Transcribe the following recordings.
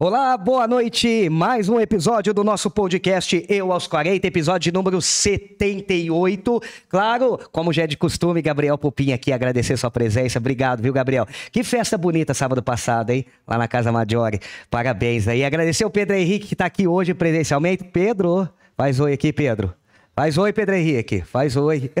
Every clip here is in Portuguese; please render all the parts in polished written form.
Olá, boa noite! Mais um episódio do nosso podcast Eu aos 40, episódio número 78. Claro, como já é de costume, Gabriel Pupim aqui, agradecer sua presença. Obrigado, viu, Gabriel? Que festa bonita sábado passado, hein? Lá na Casa Maggiore. Parabéns aí. Agradecer o Pedro Henrique que está aqui hoje presencialmente. Pedro, faz oi aqui, Pedro. Faz oi, Pedro Henrique. Faz oi.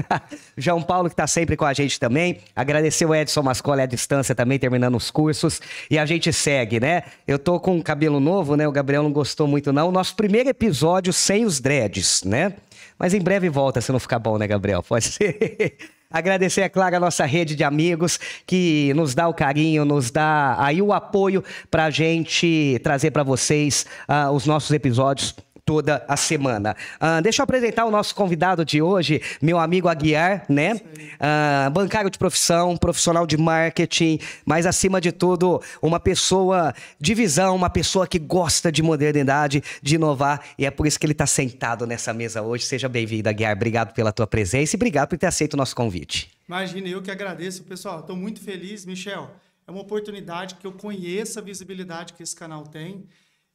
João Paulo, que está sempre com a gente também. Agradecer o Edson Mascola à distância também, terminando os cursos. E a gente segue, né? Eu tô com um cabelo novo, né? O Gabriel não gostou muito, não. Nosso primeiro episódio sem os dreads, né? Mas em breve volta, se não ficar bom, né, Gabriel? Pode ser. Agradecer, é claro, a nossa rede de amigos que nos dá o carinho, nos dá aí o apoio pra gente trazer para vocês os nossos episódios toda a semana. Deixa eu apresentar o nosso convidado de hoje, meu amigo Aguiar, né? Bancário de profissão, profissional de marketing, mas acima de tudo, uma pessoa de visão, uma pessoa que gosta de modernidade, de inovar, e é por isso que ele está sentado nessa mesa hoje. Seja bem-vindo, Aguiar. Obrigado pela tua presença e obrigado por ter aceito o nosso convite. Imagina, eu que agradeço, pessoal. Estou muito feliz, Michel. É uma oportunidade que eu conheça a visibilidade que esse canal tem.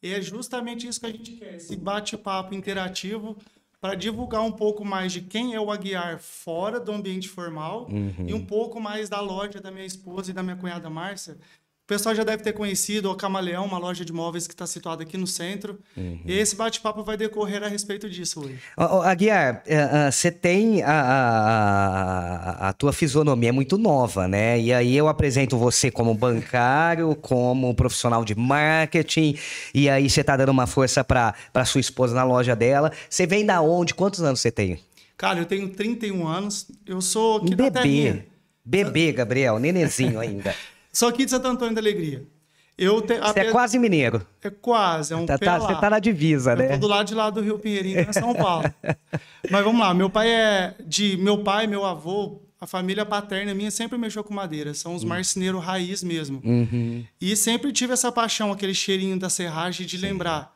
E é justamente isso que a gente quer, esse bate-papo interativo para divulgar um pouco mais de quem é o Aguiar fora do ambiente formal, e um pouco mais da loja da minha esposa e da minha cunhada Márcia. O pessoal já deve ter conhecido o Oca Camaleão, uma loja de móveis que está situada aqui no centro. E esse bate-papo vai decorrer a respeito disso hoje. Aguiar, você tem a tua fisionomia muito nova, né? E aí eu apresento você como bancário, como profissional de marketing, e aí você está dando uma força para sua esposa na loja dela. Você vem da onde? Quantos anos você tem? Cara, eu tenho 31 anos. Eu sou aqui da terrinha. Bebê, Gabriel. Nenenzinho ainda. Sou aqui de Santo Antônio da Alegria. Você é quase mineiro. É quase, é um pé lá. Você tá na divisa, né? Eu tô do lado de lá do Rio Pinheirinho, em São Paulo. Mas vamos lá, meu avô, a família paterna minha sempre mexeu com madeira. São os marceneiros raiz mesmo. E sempre tive essa paixão, aquele cheirinho da serragem de lembrar.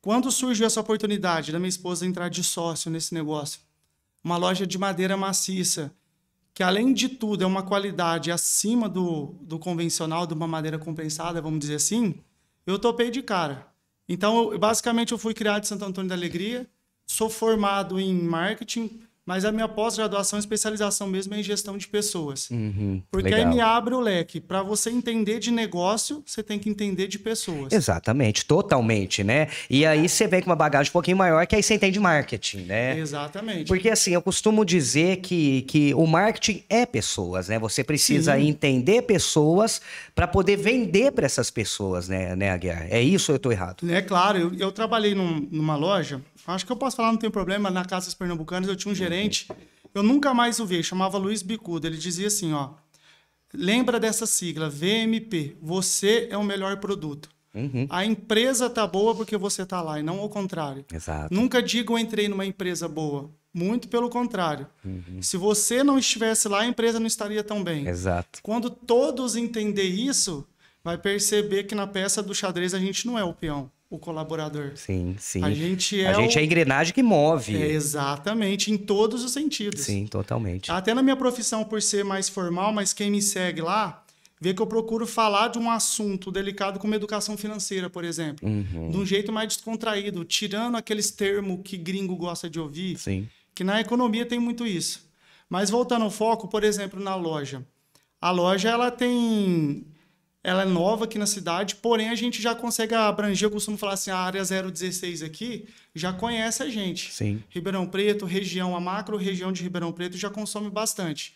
Quando surgiu essa oportunidade da minha esposa entrar de sócio nesse negócio, uma loja de madeira maciça, que além de tudo é uma qualidade acima do convencional, de uma madeira compensada, vamos dizer assim, eu topei de cara. Então, basicamente, eu fui criado em Santo Antônio da Alegria, sou formado em marketing, mas a minha pós-graduação, especialização mesmo é em gestão de pessoas. Porque legal. Aí me abre o leque. Para você entender de negócio, você tem que entender de pessoas. Exatamente, totalmente, né? E aí você vem com uma bagagem um pouquinho maior, que aí você entende marketing, né? Exatamente. Porque assim, eu costumo dizer que o marketing é pessoas, né? Você precisa entender pessoas para poder vender para essas pessoas, né, Aguiar? É isso ou eu estou errado? É claro, eu trabalhei numa loja, acho que eu posso falar, não tem problema, na Casas Pernambucanas eu tinha um gerente. Eu nunca mais o vi, chamava Luiz Bicudo. Ele dizia assim, ó, lembra dessa sigla, VMP, você é o melhor produto. A empresa tá boa porque você tá lá, e não ao contrário. Exato. Nunca diga eu entrei numa empresa boa, muito pelo contrário. Se você não estivesse lá, a empresa não estaria tão bem. Exato. Quando todos entenderem isso, vai perceber que na peça do xadrez a gente não é o peão, o colaborador. Sim, sim. A gente é a engrenagem que move. É, exatamente, em todos os sentidos. Sim, totalmente. Até na minha profissão, por ser mais formal, mas quem me segue lá, vê que eu procuro falar de um assunto delicado como educação financeira, por exemplo. De um jeito mais descontraído, tirando aqueles termos que gringo gosta de ouvir. Sim. Que na economia tem muito isso. Mas voltando ao foco, por exemplo, na loja. A loja, ela é nova aqui na cidade, porém a gente já consegue abranger, eu costumo falar assim, a área 016 aqui já conhece a gente. Sim. Ribeirão Preto, a macro região de Ribeirão Preto já consome bastante.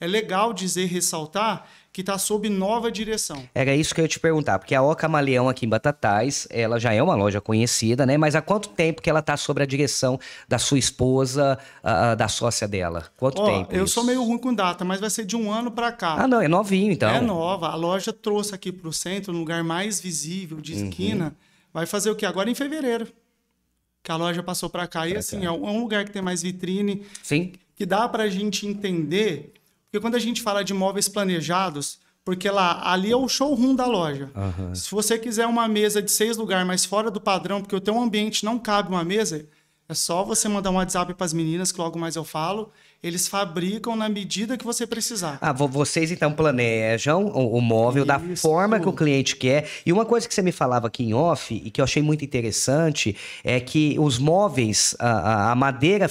É legal dizer, ressaltar, que está sob nova direção. Era isso que eu ia te perguntar, porque a Oca Camaleão aqui em Batatais, ela já é uma loja conhecida, né? Mas há quanto tempo que ela está sob a direção da sua esposa, da sócia dela? Quanto tempo? Eu sou meio ruim com data, mas vai ser de um ano para cá. Ah, não, é novinho então. É nova, a loja trouxe aqui para o centro, no lugar mais visível de esquina, vai fazer o quê? Agora em fevereiro, que a loja passou para cá. E assim, é um lugar que tem mais vitrine, sim, que dá para a gente entender. Porque quando a gente fala de móveis planejados, porque ali é o showroom da loja. Se você quiser uma mesa de 6 lugares, mas fora do padrão, porque o teu ambiente não cabe uma mesa, é É só você mandar um WhatsApp para as meninas, que logo mais eu falo. Eles fabricam na medida que você precisar. Ah, vocês então planejam o móvel da forma que o cliente quer. E uma coisa que você me falava aqui em off, e que eu achei muito interessante, é que os móveis, a madeira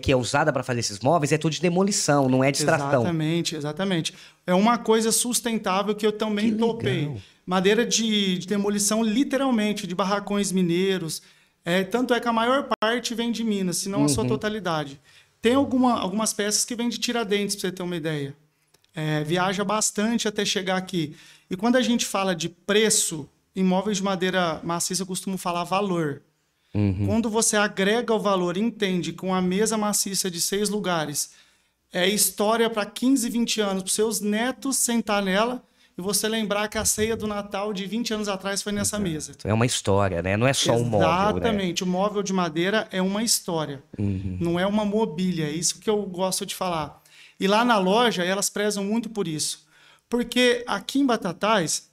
que é usada para fazer esses móveis é tudo de demolição, não é de extração. Exatamente, exatamente. É uma coisa sustentável que eu também topei. Madeira de demolição, literalmente, de barracões mineiros. É, tanto é que a maior parte vem de Minas, se não a sua totalidade. Tem algumas peças que vêm de Tiradentes, para você ter uma ideia. É, viaja bastante até chegar aqui. E quando a gente fala de preço, imóveis de madeira maciça, eu costumo falar valor. Quando você agrega o valor, entende, com a mesa maciça de 6 lugares, é história para 15, 20 anos, para os seus netos sentar nela. E você lembrar que a ceia do Natal de 20 anos atrás foi nessa mesa. É uma história, né? Não é só um móvel, né? Exatamente. O móvel de madeira é uma história. Não é uma mobília. É isso que eu gosto de falar. E lá na loja, elas prezam muito por isso. Porque aqui em Batatais,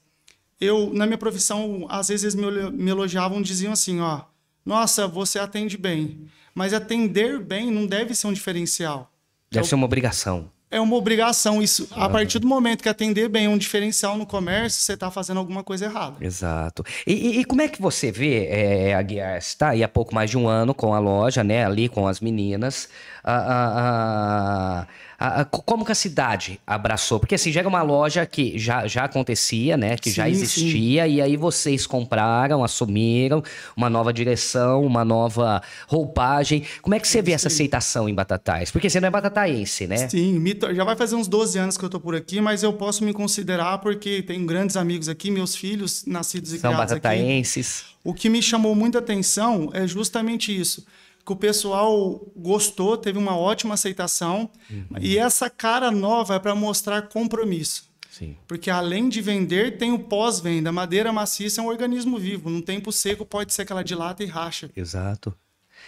eu, na minha profissão, às vezes me elogiavam e diziam assim, ó, nossa, você atende bem. Mas atender bem não deve ser um diferencial. Deve ser uma obrigação. É uma obrigação isso. A partir do momento que atender bem um diferencial no comércio, você está fazendo alguma coisa errada. Exato. E como é que você vê, Aguiar, você está aí há pouco mais de um ano com a loja, né? Ali com as meninas. Como que a cidade abraçou? Porque assim, já era uma loja que já acontecia, né? Que já existia. E aí vocês compraram, assumiram uma nova direção, uma nova roupagem. Como é que você vê essa aceitação em Batatais? Porque você não é batataense, né? Sim, já vai fazer uns 12 anos que eu tô por aqui, mas eu posso me considerar porque tenho grandes amigos aqui, meus filhos nascidos e criados aqui. São batataenses. O que me chamou muita atenção é justamente isso, que o pessoal gostou, teve uma ótima aceitação. E essa cara nova é para mostrar compromisso. Sim. Porque além de vender, tem o pós-venda. Madeira maciça é um organismo vivo, num tempo seco pode ser que ela dilata e racha. Exato.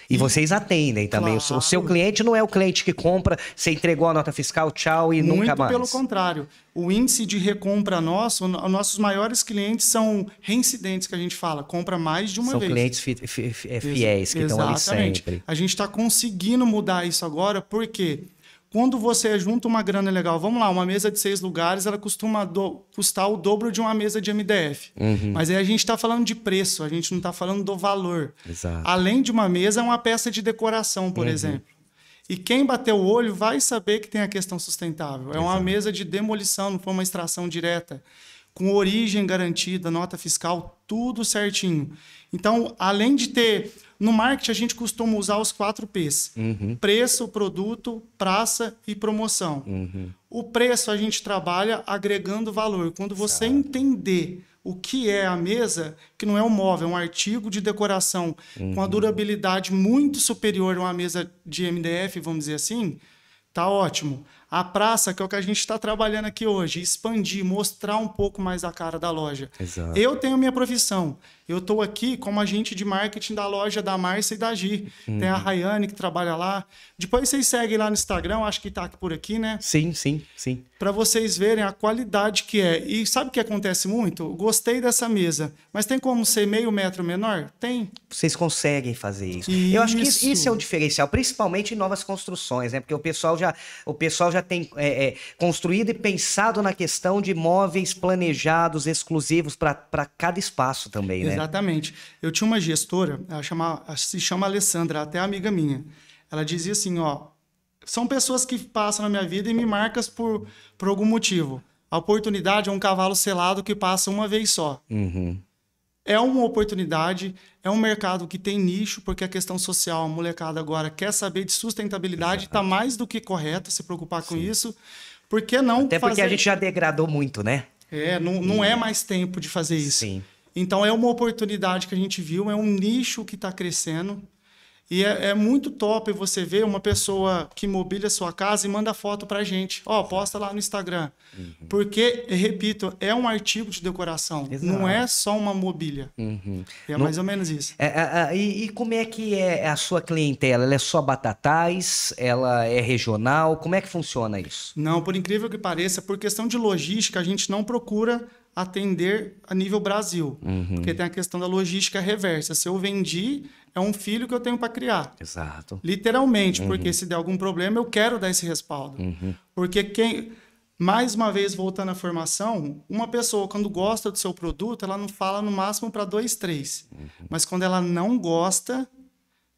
E vocês atendem também. Claro. O seu cliente não é o cliente que compra, você entregou a nota fiscal, tchau e nunca mais. Muito pelo contrário. O índice de recompra nosso, os nossos maiores clientes são reincidentes, que a gente fala, compra mais de uma vez. São clientes fiéis que estão ali sempre. A gente está conseguindo mudar isso agora, porque quando você junta uma grana legal, vamos lá, uma mesa de 6 lugares, ela costuma custar o dobro de uma mesa de MDF. Mas aí a gente está falando de preço, a gente não está falando do valor. Exato. Além de uma mesa, é uma peça de decoração, por exemplo. E quem bater o olho vai saber que tem a questão sustentável. É uma mesa de demolição, não foi uma extração direta. Com origem garantida, nota fiscal, tudo certinho. Então, além de ter... No marketing, a gente costuma usar os 4 P's. Preço, produto, praça e promoção. O preço a gente trabalha agregando valor. Quando você entender o que é a mesa, que não é um móvel, é um artigo de decoração com a durabilidade muito superior a uma mesa de MDF, vamos dizer assim, tá ótimo. A praça, que é o que a gente está trabalhando aqui hoje, expandir, mostrar um pouco mais a cara da loja. Exato. Eu tenho minha profissão. Eu estou aqui como agente de marketing da loja da Márcia e da Gi. Tem a Rayane que trabalha lá. Depois vocês seguem lá no Instagram, acho que está por aqui, né? Sim. Para vocês verem a qualidade que é. E sabe o que acontece muito? Gostei dessa mesa, mas tem como ser meio metro menor? Tem. Vocês conseguem fazer isso. Eu acho que isso é um diferencial, principalmente em novas construções, né? Porque o pessoal já tem construído e pensado na questão de móveis planejados, exclusivos para cada espaço também, né? Exatamente. Eu tinha uma gestora, ela se chama Alessandra, até amiga minha. Ela dizia assim, ó, são pessoas que passam na minha vida e me marcam por algum motivo. A oportunidade é um cavalo selado que passa uma vez só. É uma oportunidade, é um mercado que tem nicho, porque a questão social, a molecada agora quer saber de sustentabilidade, está mais do que correto se preocupar com isso. Por que não fazer... Até porque a gente já degradou muito, né? Não é mais tempo de fazer isso. Então, é uma oportunidade que a gente viu, é um nicho que está crescendo. E é muito top você ver uma pessoa que mobília sua casa e manda foto pra gente. Ó, posta lá no Instagram. Porque, repito, é um artigo de decoração. Não é só uma mobília. É mais ou menos isso. E como é que é a sua clientela? Ela é só Batatais? Ela é regional? Como é que funciona isso? Não, por incrível que pareça, por questão de logística, a gente não procura atender a nível Brasil. Uhum. Porque tem a questão da logística reversa. Se eu vendi, é um filho que eu tenho para criar. Exato. Literalmente, uhum. porque se der algum problema, eu quero dar esse respaldo. Uhum. Porque quem... Mais uma vez, voltando à formação, uma pessoa, quando gosta do seu produto, ela não fala no máximo para 2, 3. Uhum. Mas quando ela não gosta,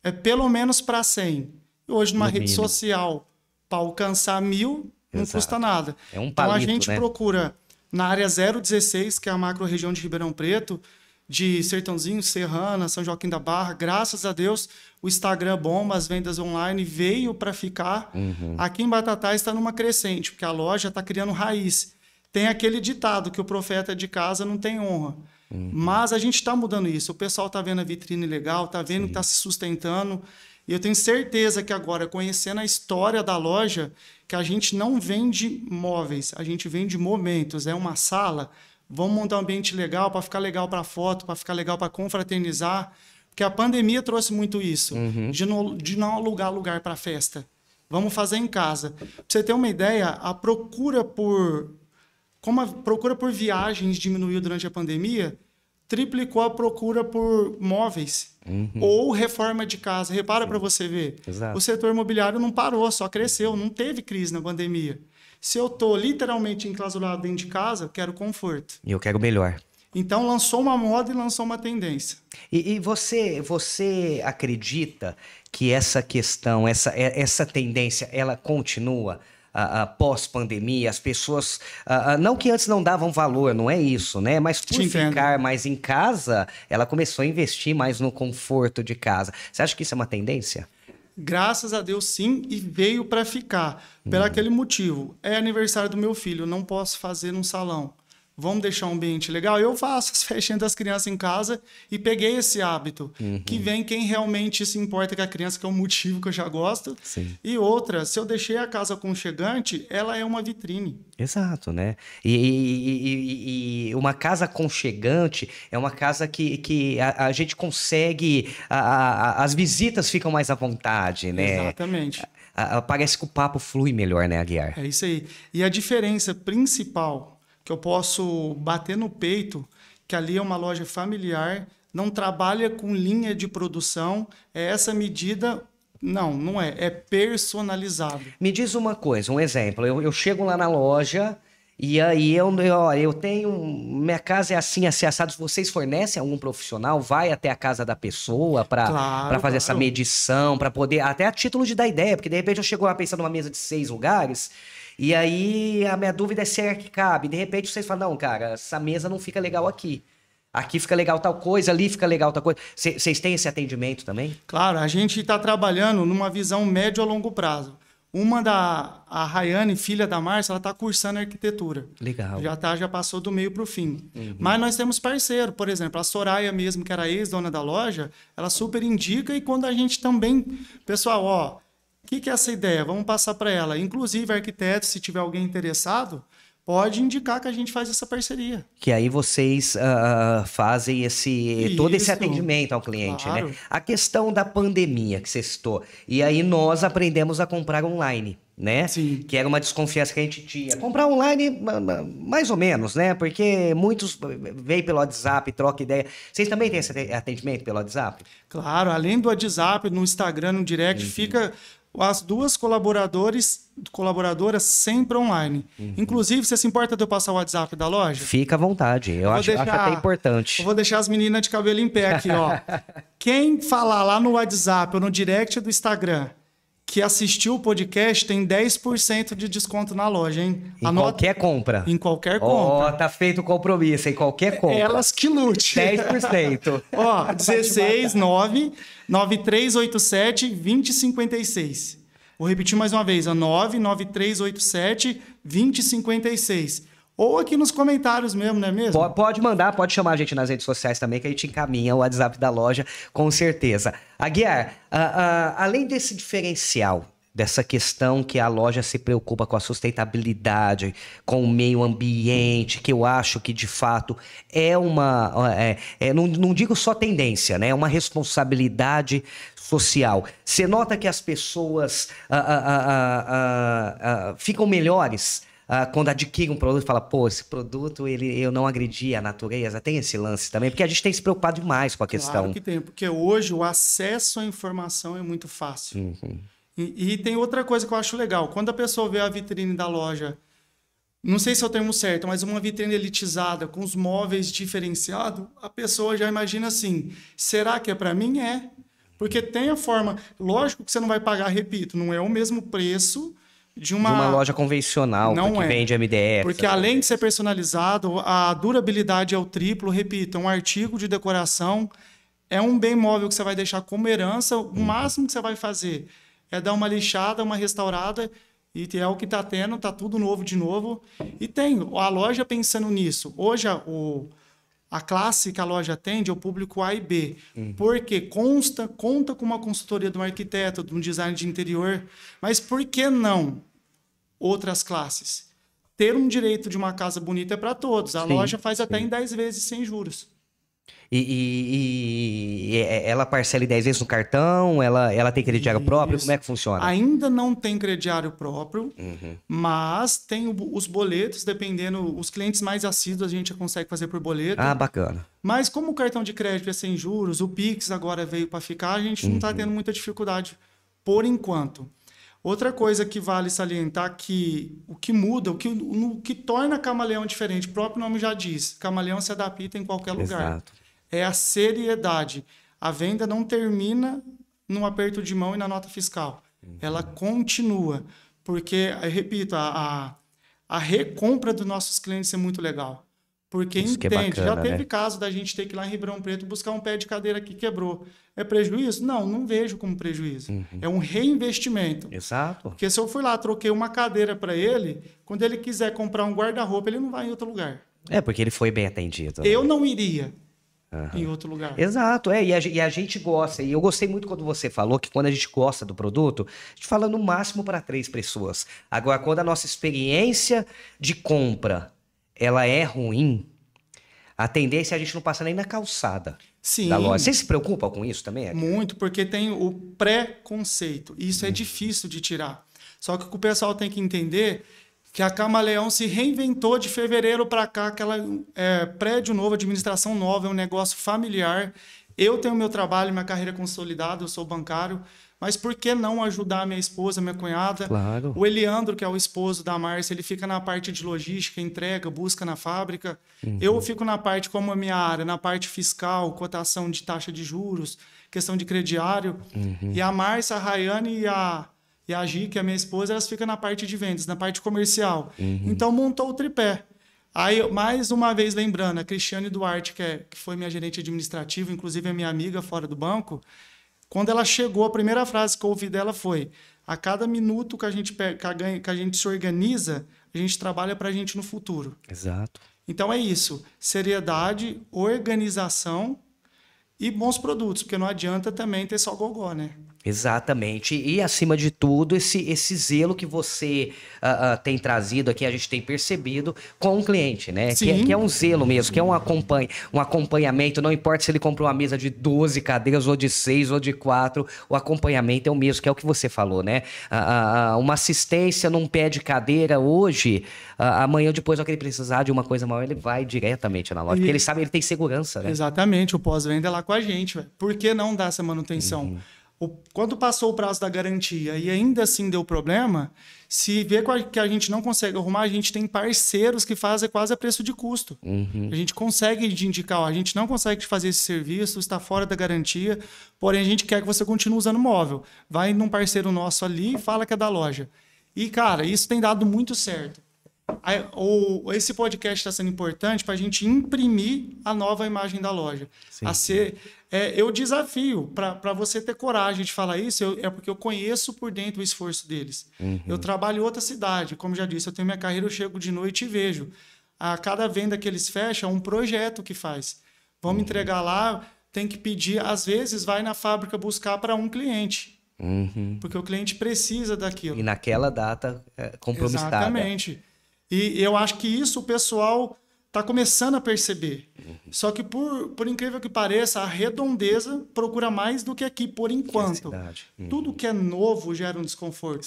é pelo menos para 100. Hoje, numa rede social, para alcançar 1000, não Exato. Custa nada. É um palito, então, a gente né? procura, na área 016, que é a macro-região de Ribeirão Preto, de Sertãozinho, Serrana, São Joaquim da Barra, graças a Deus, o Instagram bomba, as vendas online veio para ficar. Uhum. Aqui em Batatais está numa crescente, porque a loja está criando raiz. Tem aquele ditado que o profeta de casa não tem honra. Uhum. Mas a gente está mudando isso. O pessoal está vendo a vitrine legal, está vendo Sim. que está se sustentando. E eu tenho certeza que agora, conhecendo a história da loja, que a gente não vende móveis, a gente vende momentos. É uma sala... Vamos montar um ambiente legal para ficar legal para foto, para ficar legal para confraternizar. Porque a pandemia trouxe muito isso, uhum. de não alugar lugar para festa. Vamos fazer em casa. Para você ter uma ideia, a procura por... Como a procura por viagens diminuiu durante a pandemia, triplicou a procura por móveis uhum. ou reforma de casa. Repara para você ver. Exato. O setor imobiliário não parou, só cresceu. Não teve crise na pandemia. Se eu estou literalmente enclausurado dentro de casa, eu quero conforto. E eu quero melhor. Então, lançou uma moda e lançou uma tendência. E você acredita que essa questão, essa tendência, ela continua pós-pandemia? As pessoas, não que antes não davam valor, não é isso, né? Mas por ficar mais em casa, ela começou a investir mais no conforto de casa. Você acha que isso é uma tendência? Graças a Deus, sim, e veio para ficar. Por aquele motivo. É aniversário do meu filho, não posso fazer num salão. Vamos deixar um ambiente legal? Eu faço as festinhas das crianças em casa e peguei esse hábito. Uhum. Que vem quem realmente se importa com a criança, que é um motivo que eu já gosto. Sim. E outra, se eu deixei a casa aconchegante, ela é uma vitrine. Exato, né? E uma casa aconchegante é uma casa que a gente consegue... As visitas ficam mais à vontade, né? Exatamente. Parece que o papo flui melhor, né, Aguiar? É isso aí. E a diferença principal... que eu posso bater no peito, que ali é uma loja familiar, não trabalha com linha de produção, é essa medida... Não é, é personalizado. Me diz uma coisa, um exemplo, eu chego lá na loja e aí eu tenho, minha casa é assim, assado, vocês fornecem algum profissional, vai até a casa da pessoa para fazer essa medição, para poder, até a título de dar ideia, porque de repente eu chego lá pensando numa mesa de 6 lugares... E aí, a minha dúvida é se é que cabe. De repente, vocês falam, não, cara, essa mesa não fica legal aqui. Aqui fica legal tal coisa, ali fica legal tal coisa. Vocês têm esse atendimento também? Claro, a gente está trabalhando numa visão médio a longo prazo. A Rayane, filha da Márcia, ela está cursando arquitetura. Legal. Já passou do meio para o fim. Uhum. Mas nós temos parceiro, por exemplo, a Soraya mesmo, que era ex-dona da loja, ela super indica e quando a gente também... Pessoal, ó... O que é essa ideia? Vamos passar para ela. Inclusive, arquiteto, se tiver alguém interessado, pode indicar que a gente faz essa parceria. Que aí vocês fazem todo esse atendimento ao cliente, claro. Né? A questão da pandemia que você citou. E aí nós aprendemos a comprar online, né? Sim. Que era uma desconfiança que a gente tinha. Comprar online, mais ou menos, né? Porque muitos veem pelo WhatsApp, trocam ideia. Vocês também têm esse atendimento pelo WhatsApp? Claro. Além do WhatsApp, no Instagram, no direct, uhum. fica... As 2 colaboradoras sempre online. Uhum. Inclusive, você se importa de eu passar o WhatsApp da loja? Fica à vontade. Eu acho até importante. Eu vou deixar as meninas de cabelo em pé aqui, ó. Quem falar lá no WhatsApp ou no direct do Instagram que assistiu o podcast tem 10% de desconto na loja, hein? Qualquer compra. Em qualquer compra. Ó, tá feito o compromisso, em qualquer compra. Elas que lute. 10%. Ó, 16993872056. Vou repetir mais uma vez, ó, 993872056. Ou aqui nos comentários mesmo, não é mesmo? Pode mandar, pode chamar a gente nas redes sociais também, que a gente encaminha o WhatsApp da loja, com certeza. Aguiar, além desse diferencial, dessa questão que a loja se preocupa com a sustentabilidade, com o meio ambiente, que eu acho que de fato é uma... não digo só tendência, né? É uma responsabilidade social. Você nota que as pessoas ficam melhores... quando adquire um produto, fala, pô, esse produto, eu não agredi a natureza. Tem esse lance também, porque a gente tem se preocupado demais com a questão. Claro que tem, porque hoje o acesso à informação é muito fácil. Uhum. E tem outra coisa que eu acho legal. Quando a pessoa vê a vitrine da loja, não sei se é o termo certo, mas uma vitrine elitizada, com os móveis diferenciados, a pessoa já imagina assim, será que é para mim? É. Porque tem a forma... Lógico que você não vai pagar, repito, não é o mesmo preço de uma loja convencional, que vende MDF. Porque além de ser personalizado, a durabilidade é o triplo, repito, é um artigo de decoração, é um bem móvel que você vai deixar como herança, o máximo que você vai fazer... é dar uma lixada, uma restaurada, e é o que está tendo, está tudo novo de novo. E tem a loja pensando nisso. Hoje, a classe que a loja atende é o público A e B, porque conta com uma consultoria de um arquiteto, de um design de interior, mas por que não outras classes? Ter um direito de uma casa bonita é para todos. A loja faz até em 10 vezes sem juros. E ela parcela em 10 vezes no cartão? Ela tem crediário próprio? Como é que funciona? Ainda não tem crediário próprio, mas tem os boletos, dependendo... Os clientes mais assíduos a gente consegue fazer por boleto. Ah, bacana. Mas como o cartão de crédito é sem juros, o Pix agora veio para ficar, a gente não está tendo muita dificuldade por enquanto. Outra coisa que vale salientar que o que muda, o que torna a Camaleão diferente, o próprio nome já diz, Camaleão se adapta em qualquer lugar. Exato. É a seriedade. A venda não termina num aperto de mão e na nota fiscal. Ela continua. Porque, eu repito, a recompra dos nossos clientes é muito legal. Porque isso entende. Que é bacana, já teve caso da gente ter que ir lá em Ribeirão Preto buscar um pé de cadeira que quebrou. É prejuízo? Não, não vejo como prejuízo. É um reinvestimento. Exato. Porque se eu fui lá, troquei uma cadeira para ele, quando ele quiser comprar um guarda-roupa, ele não vai em outro lugar. É, porque ele foi bem atendido. Eu não iria. Em outro lugar. Exato, e a gente gosta. E eu gostei muito quando você falou que quando a gente gosta do produto, a gente fala no máximo para 3 pessoas. Agora, quando a nossa experiência de compra ela é ruim, a tendência é a gente não passar nem na calçada da loja. Você se preocupa com isso também? Muito, porque tem o pré-conceito. E isso é difícil de tirar. Só que o pessoal tem que entender... que a Camaleão se reinventou de fevereiro para cá, aquela prédio novo, administração nova, é um negócio familiar. Eu tenho meu trabalho, minha carreira consolidada, eu sou bancário, mas por que não ajudar minha esposa, minha cunhada? Claro. O Eliandro, que é o esposo da Márcia, ele fica na parte de logística, entrega, busca na fábrica. Eu fico na parte, como a minha área, na parte fiscal, cotação de taxa de juros, questão de crediário. E a Márcia, a Rayane e a Gi, que é minha esposa, elas ficam na parte de vendas, na parte comercial. Então, montou o tripé. Aí, mais uma vez, lembrando, a Cristiane Duarte, que foi minha gerente administrativa, inclusive é minha amiga fora do banco, quando ela chegou, a primeira frase que eu ouvi dela foi, a cada minuto que a gente se organiza, a gente trabalha para a gente no futuro. Exato. Então, é isso. Seriedade, organização e bons produtos, porque não adianta também ter só gogó, né? Exatamente. E, acima de tudo, esse zelo que você tem trazido aqui, a gente tem percebido com o cliente, né? Que é um zelo mesmo, que é um acompanhamento, não importa se ele comprou uma mesa de 12 cadeiras, ou de 6, ou de 4, o acompanhamento é o mesmo, que é o que você falou, né? Uma assistência num pé de cadeira hoje, amanhã depois, que ele precisar de uma coisa maior, ele vai diretamente na loja, porque ele sabe, ele tem segurança, né? Exatamente, o pós-venda é lá com a gente, velho. Por que não dar essa manutenção? Quando passou o prazo da garantia e ainda assim deu problema, se vê que a gente não consegue arrumar, a gente tem parceiros que fazem quase a preço de custo. A gente consegue indicar, ó, a gente não consegue fazer esse serviço, está fora da garantia, porém a gente quer que você continue usando o móvel. Vai num parceiro nosso ali e fala que é da loja. E, cara, isso tem dado muito certo. Esse podcast está sendo importante para a gente imprimir a nova imagem da loja. Eu desafio para você ter coragem de falar isso, porque eu conheço por dentro o esforço deles. Eu trabalho em outra cidade, como já disse, eu tenho minha carreira, eu chego de noite e vejo. A cada venda que eles fecham, é um projeto que faz. Vamos entregar lá, tem que pedir, às vezes vai na fábrica buscar para um cliente. Porque o cliente precisa daquilo. E naquela data compromissada. Exatamente. E eu acho que isso o pessoal está começando a perceber. Só que, por incrível que pareça, a redondeza procura mais do que aqui, por enquanto. Tudo que é novo gera um desconforto.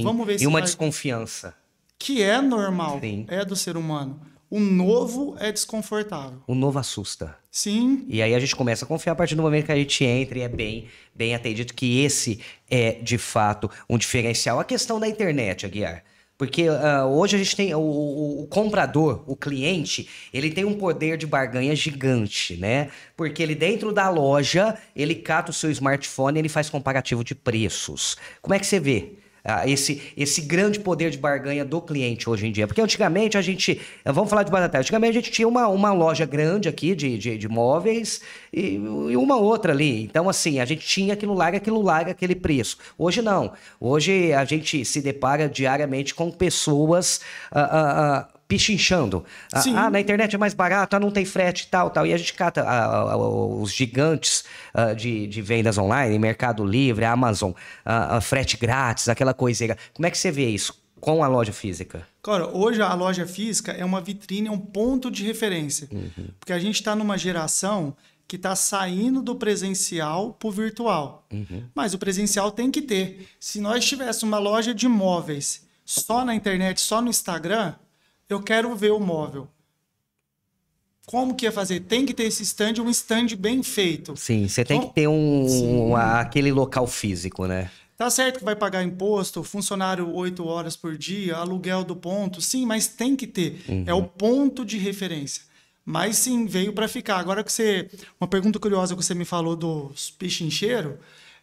Vamos ver se uma desconfiança. que é normal, sim, é do ser humano. O novo é desconfortável. O novo assusta. Sim. E aí a gente começa a confiar a partir do momento que a gente entra e é bem atendido, que esse é, de fato, um diferencial. A questão da internet, Aguiar. Porque hoje a gente tem o comprador, o cliente, ele tem um poder de barganha gigante, né? Porque ele dentro da loja, ele cata o seu smartphone e ele faz comparativo de preços. Como é que você vê esse grande poder de barganha do cliente hoje em dia? Porque antigamente a gente... Vamos falar de Batatais. Antigamente a gente tinha uma loja grande aqui de móveis e uma outra ali. Então assim, a gente tinha aquilo larga, aquele preço. Hoje não. Hoje a gente se depara diariamente com pessoas... pichinchando. Ah, na internet é mais barato, não tem frete, tal. E a gente cata os gigantes de vendas online, Mercado Livre, Amazon, frete grátis, aquela coisinha. Como é que você vê isso com a loja física? Cara, hoje a loja física é uma vitrine, é um ponto de referência. Uhum. Porque a gente está numa geração que está saindo do presencial para o virtual. Uhum. Mas o presencial tem que ter. Se nós tivéssemos uma loja de móveis só na internet, só no Instagram... Eu quero ver o móvel. Como que ia fazer? Tem que ter esse stand, um stand bem feito. Sim, você tem que ter aquele local físico, né? Tá certo que vai pagar imposto, funcionário 8 horas por dia, aluguel do ponto. Sim, mas tem que ter. Uhum. É o ponto de referência. Mas sim, veio para ficar. Agora que você... Uma pergunta curiosa que você me falou dos pichincheiros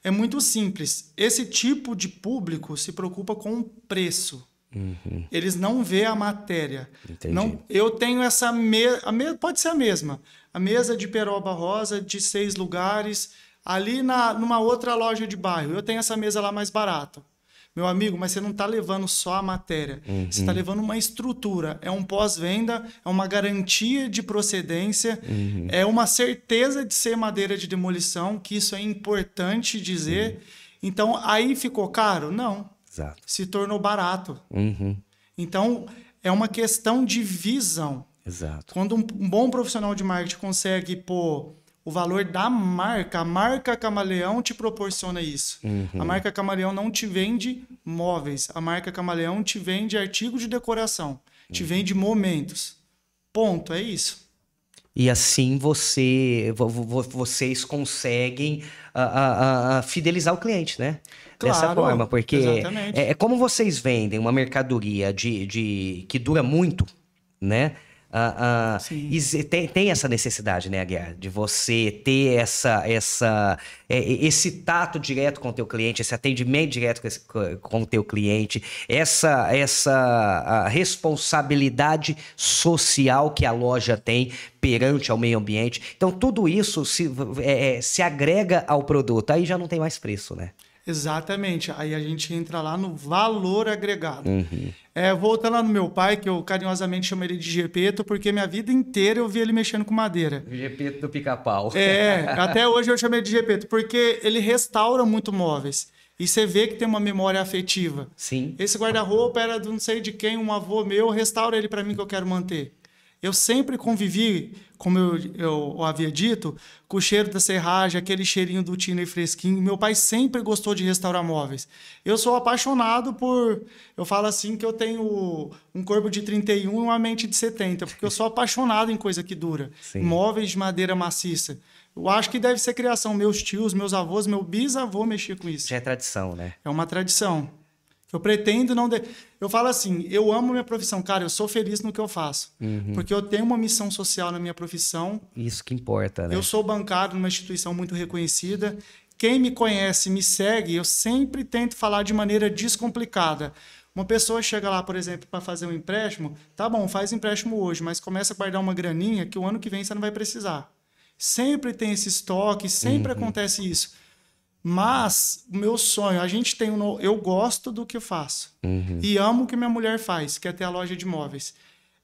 é muito simples. Esse tipo de público se preocupa com o preço. Uhum. Eles não vê a matéria. Não, eu tenho essa mesa, pode ser a mesma, a mesa de peroba rosa de 6 lugares, ali numa outra loja de bairro. Eu tenho essa mesa lá mais barata. Meu amigo, mas você não está levando só a matéria, uhum, você está levando uma estrutura, é um pós-venda, é uma garantia de procedência, uhum, é uma certeza de ser madeira de demolição, que isso é importante dizer. Uhum. Então, aí ficou caro? Não. Exato. Se tornou barato. Uhum. Então, é uma questão de visão. Exato. Quando um bom profissional de marketing consegue pôr o valor da marca, a marca Camaleão te proporciona isso. Uhum. A marca Camaleão não te vende móveis. A marca Camaleão te vende artigo de decoração. Uhum. Te vende momentos. Ponto, é isso. E assim vocês conseguem fidelizar o cliente, né? Claro, dessa forma, porque é como vocês vendem uma mercadoria que dura muito, né? E tem essa necessidade, né, Aguiar? De você ter esse tato direto com o teu cliente, esse atendimento direto com o teu cliente, essa responsabilidade social que a loja tem perante ao meio ambiente. Então, tudo isso se agrega ao produto. Aí já não tem mais preço, né? Exatamente. Aí a gente entra lá no valor agregado. Uhum. Voltando lá no meu pai, que eu carinhosamente chamo ele de Gepetto, porque minha vida inteira eu vi ele mexendo com madeira. Gepetto do pica-pau. Até hoje eu chamei de Gepetto, porque ele restaura muito móveis. E você vê que tem uma memória afetiva. Sim. Esse guarda-roupa era do não sei de quem, um avô meu, restaura ele para mim que eu quero manter. Eu sempre convivi, como eu havia dito, com o cheiro da serragem, aquele cheirinho do tiner fresquinho. Meu pai sempre gostou de restaurar móveis. Eu sou apaixonado por... Eu falo assim que eu tenho um corpo de 31 e uma mente de 70, porque eu sou apaixonado em coisa que dura. Sim. Móveis de madeira maciça. Eu acho que deve ser criação. Meus tios, meus avós, meu bisavô mexia com isso. Já é tradição, né? É uma tradição. Eu pretendo não... Eu falo assim, eu amo minha profissão. Cara, eu sou feliz no que eu faço. Uhum. Porque eu tenho uma missão social na minha profissão. Isso que importa, né? Eu sou bancário numa instituição muito reconhecida. Quem me conhece, me segue, eu sempre tento falar de maneira descomplicada. Uma pessoa chega lá, por exemplo, para fazer um empréstimo. Tá bom, faz empréstimo hoje, mas começa a guardar uma graninha que o ano que vem você não vai precisar. Sempre tem esse estoque, sempre acontece isso. Mas o meu sonho, eu gosto do que eu faço. Uhum. E amo o que minha mulher faz, que é ter a loja de imóveis.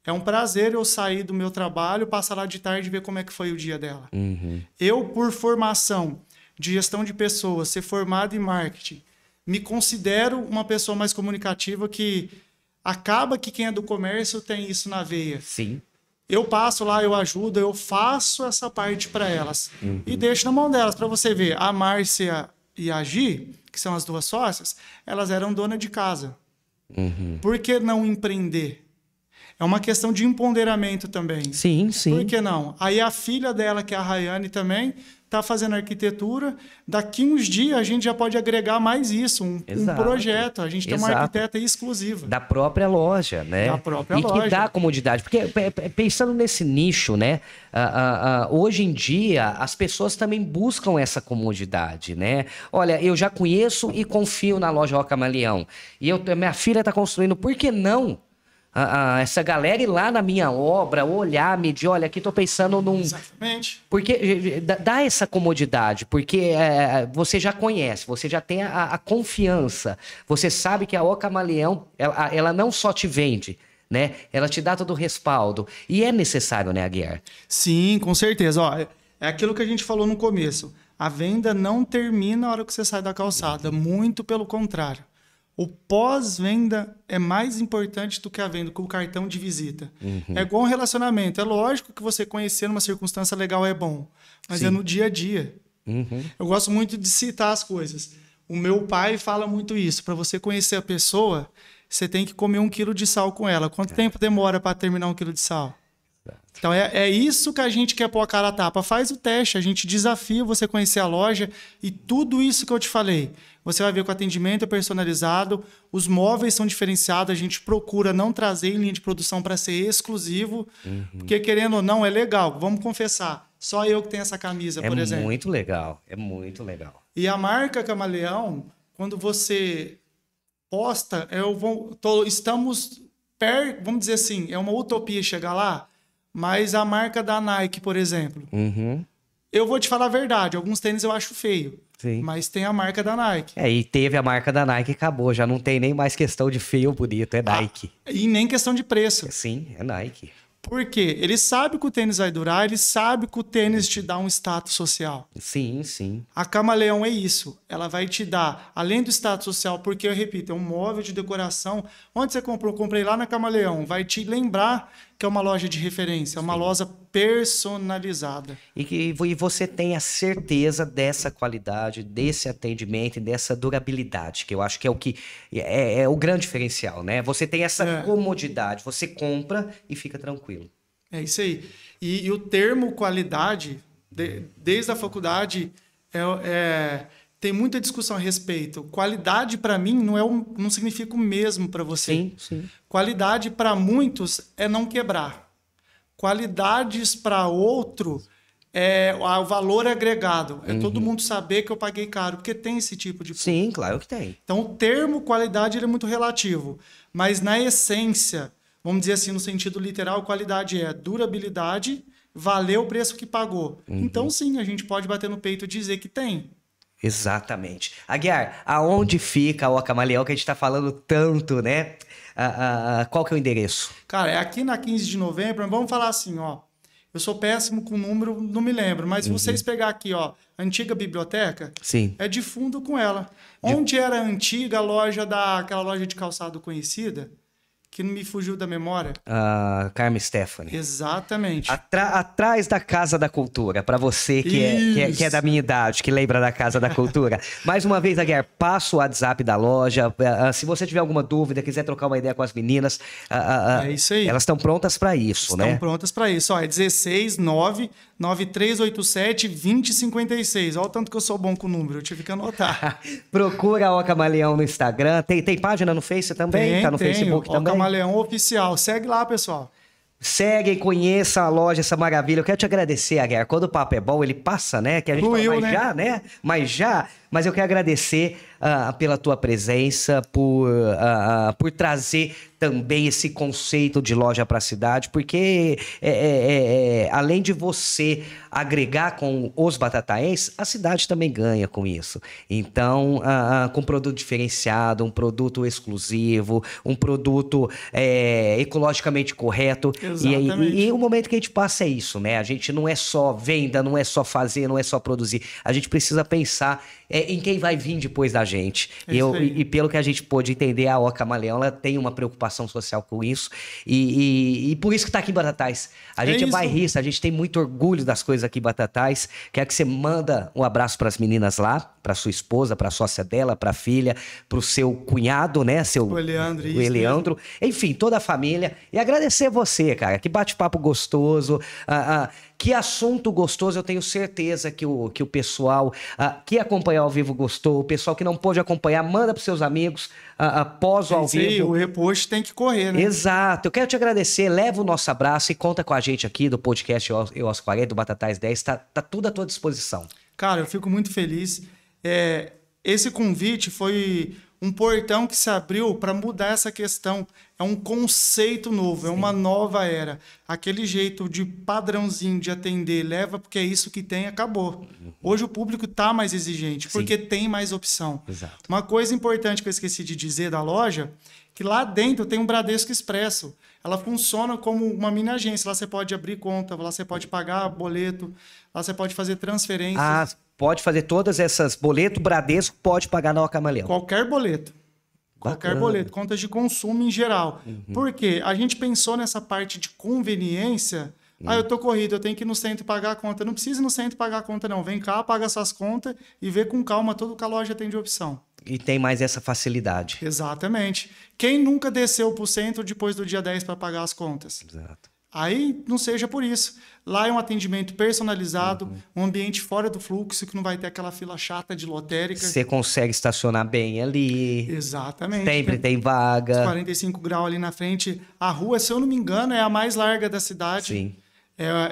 É um prazer eu sair do meu trabalho, passar lá de tarde e ver como é que foi o dia dela. Uhum. Eu, por formação de gestão de pessoas, ser formado em marketing, me considero uma pessoa mais comunicativa, que acaba que quem é do comércio tem isso na veia. Sim. Eu passo lá, eu ajudo, eu faço essa parte para elas. Uhum. E deixo na mão delas, para você ver. A Márcia e a Gi, que são as duas sócias, elas eram donas de casa. Uhum. Por que não empreender? É uma questão de empoderamento também. Sim, sim. Por que não? Aí a filha dela, que é a Rayane também, está fazendo arquitetura. Daqui uns dias a gente já pode agregar mais isso, um projeto. A gente tem uma arquiteta exclusiva. Da própria loja, né? Da própria loja. E que dá comodidade. Porque pensando nesse nicho, né? Hoje em dia, as pessoas também buscam essa comodidade, né? Olha, eu já conheço e confio na loja Oca Camaleão. E minha filha está construindo. Por que não? Essa galera ir lá na minha obra, olhar, medir, olha, aqui tô pensando num... Exatamente. Porque dá essa comodidade, porque você já conhece, você já tem a confiança, você sabe que a Oca Camaleão, ela não só te vende, né? Ela te dá todo o respaldo. E é necessário, né, Aguiar? Sim, com certeza. Ó, é aquilo que a gente falou no começo. A venda não termina na hora que você sai da calçada, muito pelo contrário. O pós-venda é mais importante do que a venda, com o cartão de visita. Uhum. É igual um relacionamento. É lógico que você conhecer numa circunstância legal é bom, mas Sim. é no dia a dia. Uhum. Eu gosto muito de citar as coisas. O meu pai fala muito isso. Para você conhecer a pessoa, você tem que comer 1 quilo de sal com ela. Quanto tempo demora para terminar 1 quilo de sal? Então é isso que a gente quer pôr a cara a tapa. Faz o teste, a gente desafia você conhecer a loja e tudo isso que eu te falei. Você vai ver que o atendimento é personalizado, os móveis são diferenciados, a gente procura não trazer em linha de produção para ser exclusivo, uhum. porque querendo ou não é legal, vamos confessar, só eu que tenho essa camisa, por exemplo. É muito legal, é muito legal. E a marca Camaleão, quando você posta, estamos perto, vamos dizer assim, é uma utopia chegar lá. Mas a marca da Nike, por exemplo. Uhum. Eu vou te falar a verdade. Alguns tênis eu acho feio. Sim. Mas tem a marca da Nike. É, e teve a marca da Nike e acabou. Já não tem nem mais questão de feio ou bonito. É Nike. E nem questão de preço. Sim, é Nike. Por quê? Ele sabe que o tênis vai durar. Ele sabe que o tênis te dá um status social. Sim, sim. A Camaleão é isso. Ela vai te dar, além do status social, porque, eu repito, é um móvel de decoração. Onde você comprou? Comprei lá na Camaleão. Vai te lembrar que é uma loja de referência, é uma loja personalizada. E você tem a certeza dessa qualidade, desse atendimento e dessa durabilidade, que eu acho que é o que é o grande diferencial, né? Você tem essa comodidade, você compra e fica tranquilo. É isso aí. E o termo qualidade, desde a faculdade, tem muita discussão a respeito. Qualidade, para mim, não significa o mesmo para você. Sim, sim. Qualidade, para muitos, é não quebrar. Qualidades, para outro, é o valor agregado. É todo mundo saber que eu paguei caro, porque tem esse tipo de... Sim, claro que tem. Então, o termo qualidade ele é muito relativo. Mas, na essência, vamos dizer assim, no sentido literal, qualidade é durabilidade, valeu o preço que pagou. Então, sim, a gente pode bater no peito e dizer que tem. Exatamente. Aguiar, aonde fica a Oca Camaleão que a gente está falando tanto, né? Qual que é o endereço? Cara, é aqui na 15 de novembro. Vamos falar assim, ó. Eu sou péssimo com número, não me lembro. Mas vocês pegar aqui, ó, a antiga biblioteca, Sim. é de fundo com ela. Onde era a antiga loja, aquela loja de calçado conhecida... que não me fugiu da memória. Carmen Stephanie. Exatamente. Atrás da Casa da Cultura, para você que é da minha idade, que lembra da Casa da Cultura. Mais uma vez, Aguiar, passa o WhatsApp da loja. Se você tiver alguma dúvida, quiser trocar uma ideia com as meninas, é isso aí. Elas estão prontas para isso, né? Estão prontas para isso. Ó, é 16993872056. Olha o tanto que eu sou bom com o número, eu tive que anotar. Procura a Oca Camaleão no Instagram. Tem página no Face também? Tem, tá no Facebook também? Camaleão Oficial. Segue lá, pessoal. Segue e conheça a loja, essa maravilha. Eu quero te agradecer, Aguiar. Quando o papo é bom, ele passa, né? Que a gente fala, mas já, né? Mas eu quero agradecer pela tua presença, por trazer também esse conceito de loja para a cidade, porque além de você agregar com os batataenses, a cidade também ganha com isso. Então, com um produto diferenciado, um produto exclusivo, um produto ecologicamente correto. Exatamente. E o momento que a gente passa é isso, né? A gente não é só venda, não é só fazer, não é só produzir. A gente precisa pensar em quem vai vir depois da gente. E pelo que a gente pôde entender, a Oca Camaleão tem uma preocupação social com isso. E por isso que está aqui em Batatais. A gente é bairrista, a gente tem muito orgulho das coisas aqui em Batatais. Quero que você manda um abraço para as meninas lá, para sua esposa, para a sócia dela, para a filha, para o seu cunhado, né? O Eliandro. Enfim, toda a família. E agradecer você, cara. Que bate-papo gostoso. Que assunto gostoso, eu tenho certeza que o pessoal que acompanhou ao vivo gostou, o pessoal que não pôde acompanhar, manda para os seus amigos, após o ao vivo. Aí, o reposto tem que correr, né? Exato, eu quero te agradecer, leva o nosso abraço e conta com a gente aqui do podcast Eu aos 40, do Batatais 10, tá tudo à tua disposição. Cara, eu fico muito feliz, esse convite foi um portão que se abriu para mudar essa questão. É um conceito novo, é uma nova era. Aquele jeito de padrãozinho de atender, leva porque é isso que tem, acabou. Hoje o público está mais exigente, porque tem mais opção. Exato. Uma coisa importante que eu esqueci de dizer da loja, que lá dentro tem um Bradesco Expresso. Ela funciona como uma mini agência. Lá você pode abrir conta, lá você pode pagar boleto, lá você pode fazer transferências. Ah, pode fazer todas essas, boleto, Bradesco, pode pagar na Oca Camaleão. Qualquer boleto. Bacana. Qualquer boleto, contas de consumo em geral. Por quê? A gente pensou nessa parte de conveniência. Ah, eu tô corrido, eu tenho que ir no centro pagar a conta. Não precisa ir no centro pagar a conta, não. Vem cá, paga suas contas e vê com calma tudo que a loja tem de opção. E tem mais essa facilidade. Exatamente. Quem nunca desceu pro centro depois do dia 10 para pagar as contas? Exato. Aí não seja por isso. Lá é um atendimento personalizado, um ambiente fora do fluxo, que não vai ter aquela fila chata de lotérica. Você consegue estacionar bem ali. Exatamente. Sempre tem vaga. 45 graus ali na frente. A rua, se eu não me engano, é a mais larga da cidade. Sim.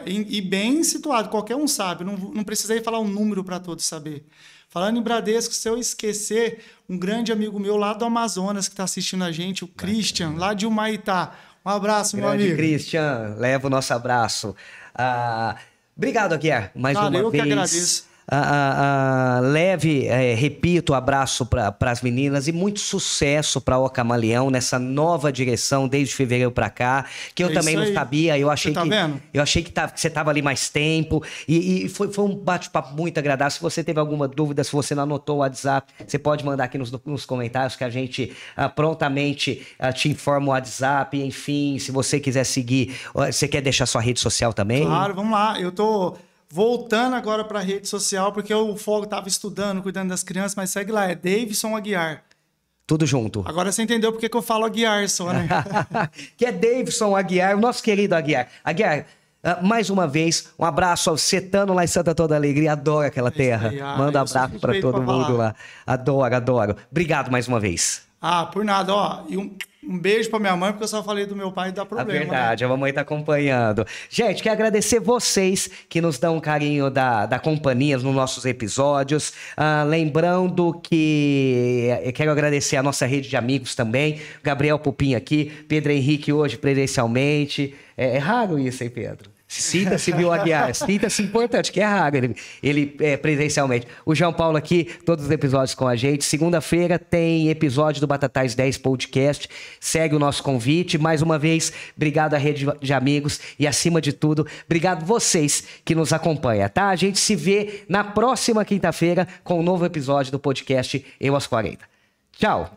E bem situado. Qualquer um sabe. Não precisei falar um número para todos saber. Falando em Bradesco, se eu esquecer, um grande amigo meu lá do Amazonas que está assistindo a gente, o Christian, lá de Humaitá. Um abraço, meu amigo. Grande Christian, leva o nosso abraço. Obrigado, Aguiar, mais uma vez. Eu que agradeço. Leve, repito, abraço para as meninas e muito sucesso para o Oca Camaleão nessa nova direção desde fevereiro para cá, que eu também não sabia, eu achei que você estava ali mais tempo e foi um bate-papo muito agradável. Se você teve alguma dúvida, se você não anotou o WhatsApp, você pode mandar aqui nos comentários que a gente prontamente te informa o WhatsApp, enfim, se você quiser seguir, você quer deixar sua rede social também? Claro, vamos lá, eu tô voltando agora para a rede social, porque o Fogo estava estudando, cuidando das crianças, mas segue lá, é Davidson Aguiar. Tudo junto. Agora você entendeu porque que eu falo Aguiar só, né? Que é Davidson Aguiar, o nosso querido Aguiar. Aguiar, mais uma vez, um abraço ao Setano lá em Santo Antônio da Alegria, adoro aquela terra. Manda abraço para todo mundo lá. Adoro, adoro. Obrigado mais uma vez. Ah, por nada, ó. E um beijo pra minha mãe, porque eu só falei do meu pai e dá problema. É verdade, né? A mamãe tá acompanhando. Gente, quero agradecer vocês que nos dão um carinho da companhia nos nossos episódios. Lembrando que eu quero agradecer a nossa rede de amigos também. Gabriel Pupim aqui, Pedro Henrique hoje presencialmente. É raro isso, hein, Pedro? Cita-se, viu, Aguiar? Cita-se, importante, que é raro ele presencialmente. O João Paulo aqui, todos os episódios com a gente. Segunda-feira tem episódio do Batatais 10 Podcast. Segue o nosso convite. Mais uma vez, obrigado à rede de amigos e, acima de tudo, obrigado vocês que nos acompanham, tá? A gente se vê na próxima quinta-feira com um novo episódio do podcast Eu aos 40. Tchau!